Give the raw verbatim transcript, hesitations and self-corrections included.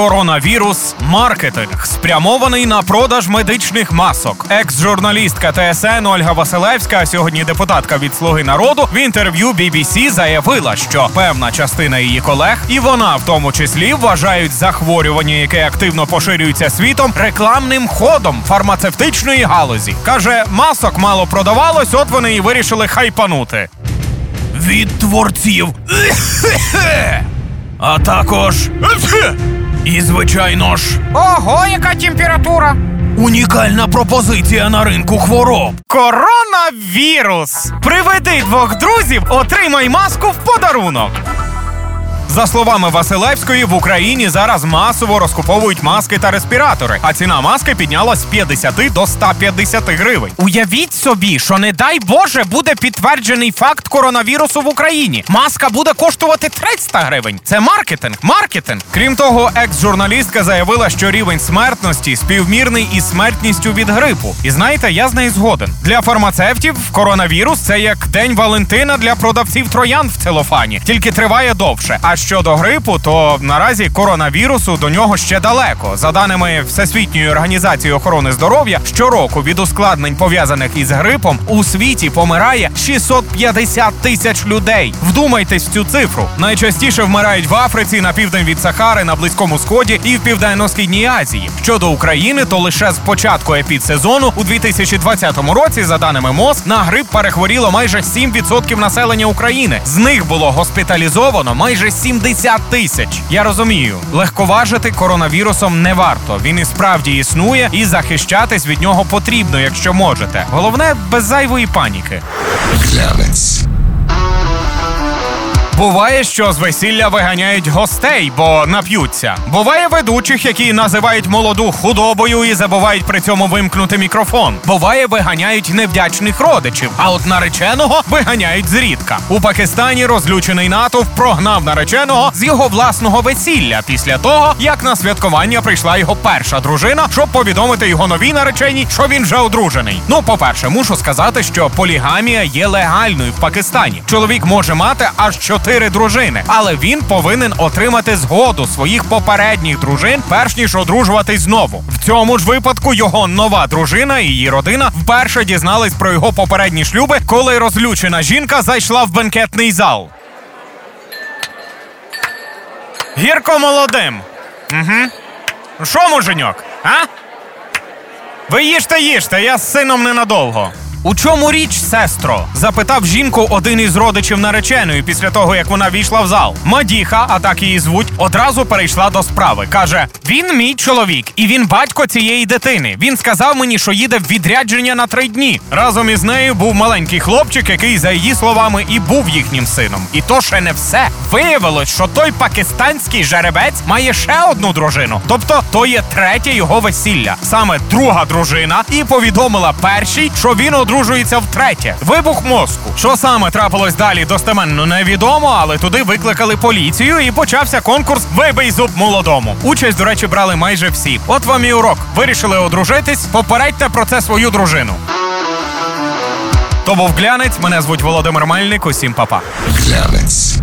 Коронавірус – маркетинг, спрямований на продаж медичних масок. Екс-журналістка Т С Н Ольга Василевська, а сьогодні депутатка від «Слуги народу», в інтерв'ю Бі Бі Сі заявила, що певна частина її колег, і вона в тому числі, вважають захворювання, яке активно поширюється світом, рекламним ходом фармацевтичної галузі. Каже, масок мало продавалось, от вони і вирішили хайпанути. Від творців а також і, звичайно ж, ого, яка температура! Унікальна пропозиція на ринку хвороб. Коронавірус! Приведи двох друзів, отримай маску в подарунок! За словами Василевської, в Україні зараз масово розкуповують маски та респіратори, а ціна маски піднялась з п'ятдесят до сто п'ятдесят гривень. Уявіть собі, що, не дай Боже, буде підтверджений факт коронавірусу в Україні. Маска буде коштувати триста гривень. Це маркетинг, маркетинг. Крім того, екс-журналістка заявила, що рівень смертності співмірний із смертністю від грипу. І знаєте, я з нею згоден. Для фармацевтів коронавірус – це як День Валентина для продавців троян в целофані, тільки триває довше. А щодо грипу, то наразі коронавірусу до нього ще далеко. За даними Всесвітньої організації охорони здоров'я, щороку від ускладнень, пов'язаних із грипом, у світі помирає шістсот п'ятдесят тисяч людей. Вдумайтесь в цю цифру. Найчастіше вмирають в Африці, на південь від Сахари, на Близькому Сході і в Південно-Східній Азії. Щодо України, то лише з початку епідсезону у дві тисячі двадцятому році, за даними МОЗ, на грип перехворіло майже сім відсотків населення України. З них було госпіталізовано майже сімдесят тисяч. Я розумію, легковажити коронавірусом не варто. Він і справді існує, і захищатись від нього потрібно, якщо можете. Головне, без зайвої паніки. Глянець. Буває, що з весілля виганяють гостей, бо нап'ються. Буває ведучих, які називають молоду худобою і забувають при цьому вимкнути мікрофон. Буває, виганяють невдячних родичів, а от нареченого виганяють зрідка. У Пакистані розлючений натовп прогнав нареченого з його власного весілля після того, як на святкування прийшла його перша дружина, щоб повідомити його новій нареченій, що він вже одружений. Ну, по-перше, мушу сказати, що полігамія є легальною в Пакистані. Чоловік може мати аж чотири дружини, але він повинен отримати згоду своїх попередніх дружин, перш ніж одружуватись знову. В цьому ж випадку його нова дружина і її родина вперше дізнались про його попередні шлюби, коли розлючена жінка зайшла в бенкетний зал. Гірко молодим. Угу. Шо, муженьок, а? Ви їжте, їжте, я з сином ненадовго. «У чому річ, сестро?» – запитав жінку один із родичів нареченої після того, як вона війшла в зал. Мадіха, а так її звуть, одразу перейшла до справи. Каже, «Він мій чоловік, і він батько цієї дитини. Він сказав мені, що їде в відрядження на три дні». Разом із нею був маленький хлопчик, який, за її словами, і був їхнім сином. І то ще не все. Виявилось, що той пакистанський жеребець має ще одну дружину. Тобто, то є третє його весілля. Саме друга дружина і повідомила першій, що він одружений. Одружується втретє. Вибух мозку. Що саме трапилось далі, достеменно невідомо, але туди викликали поліцію і почався конкурс «Вибий зуб молодому». Участь, до речі, брали майже всі. От вам і урок. Вирішили одружитись? Попередьте про це свою дружину. То був Глянець. Мене звуть Володимир Мельник. Усім па-па. Глянець.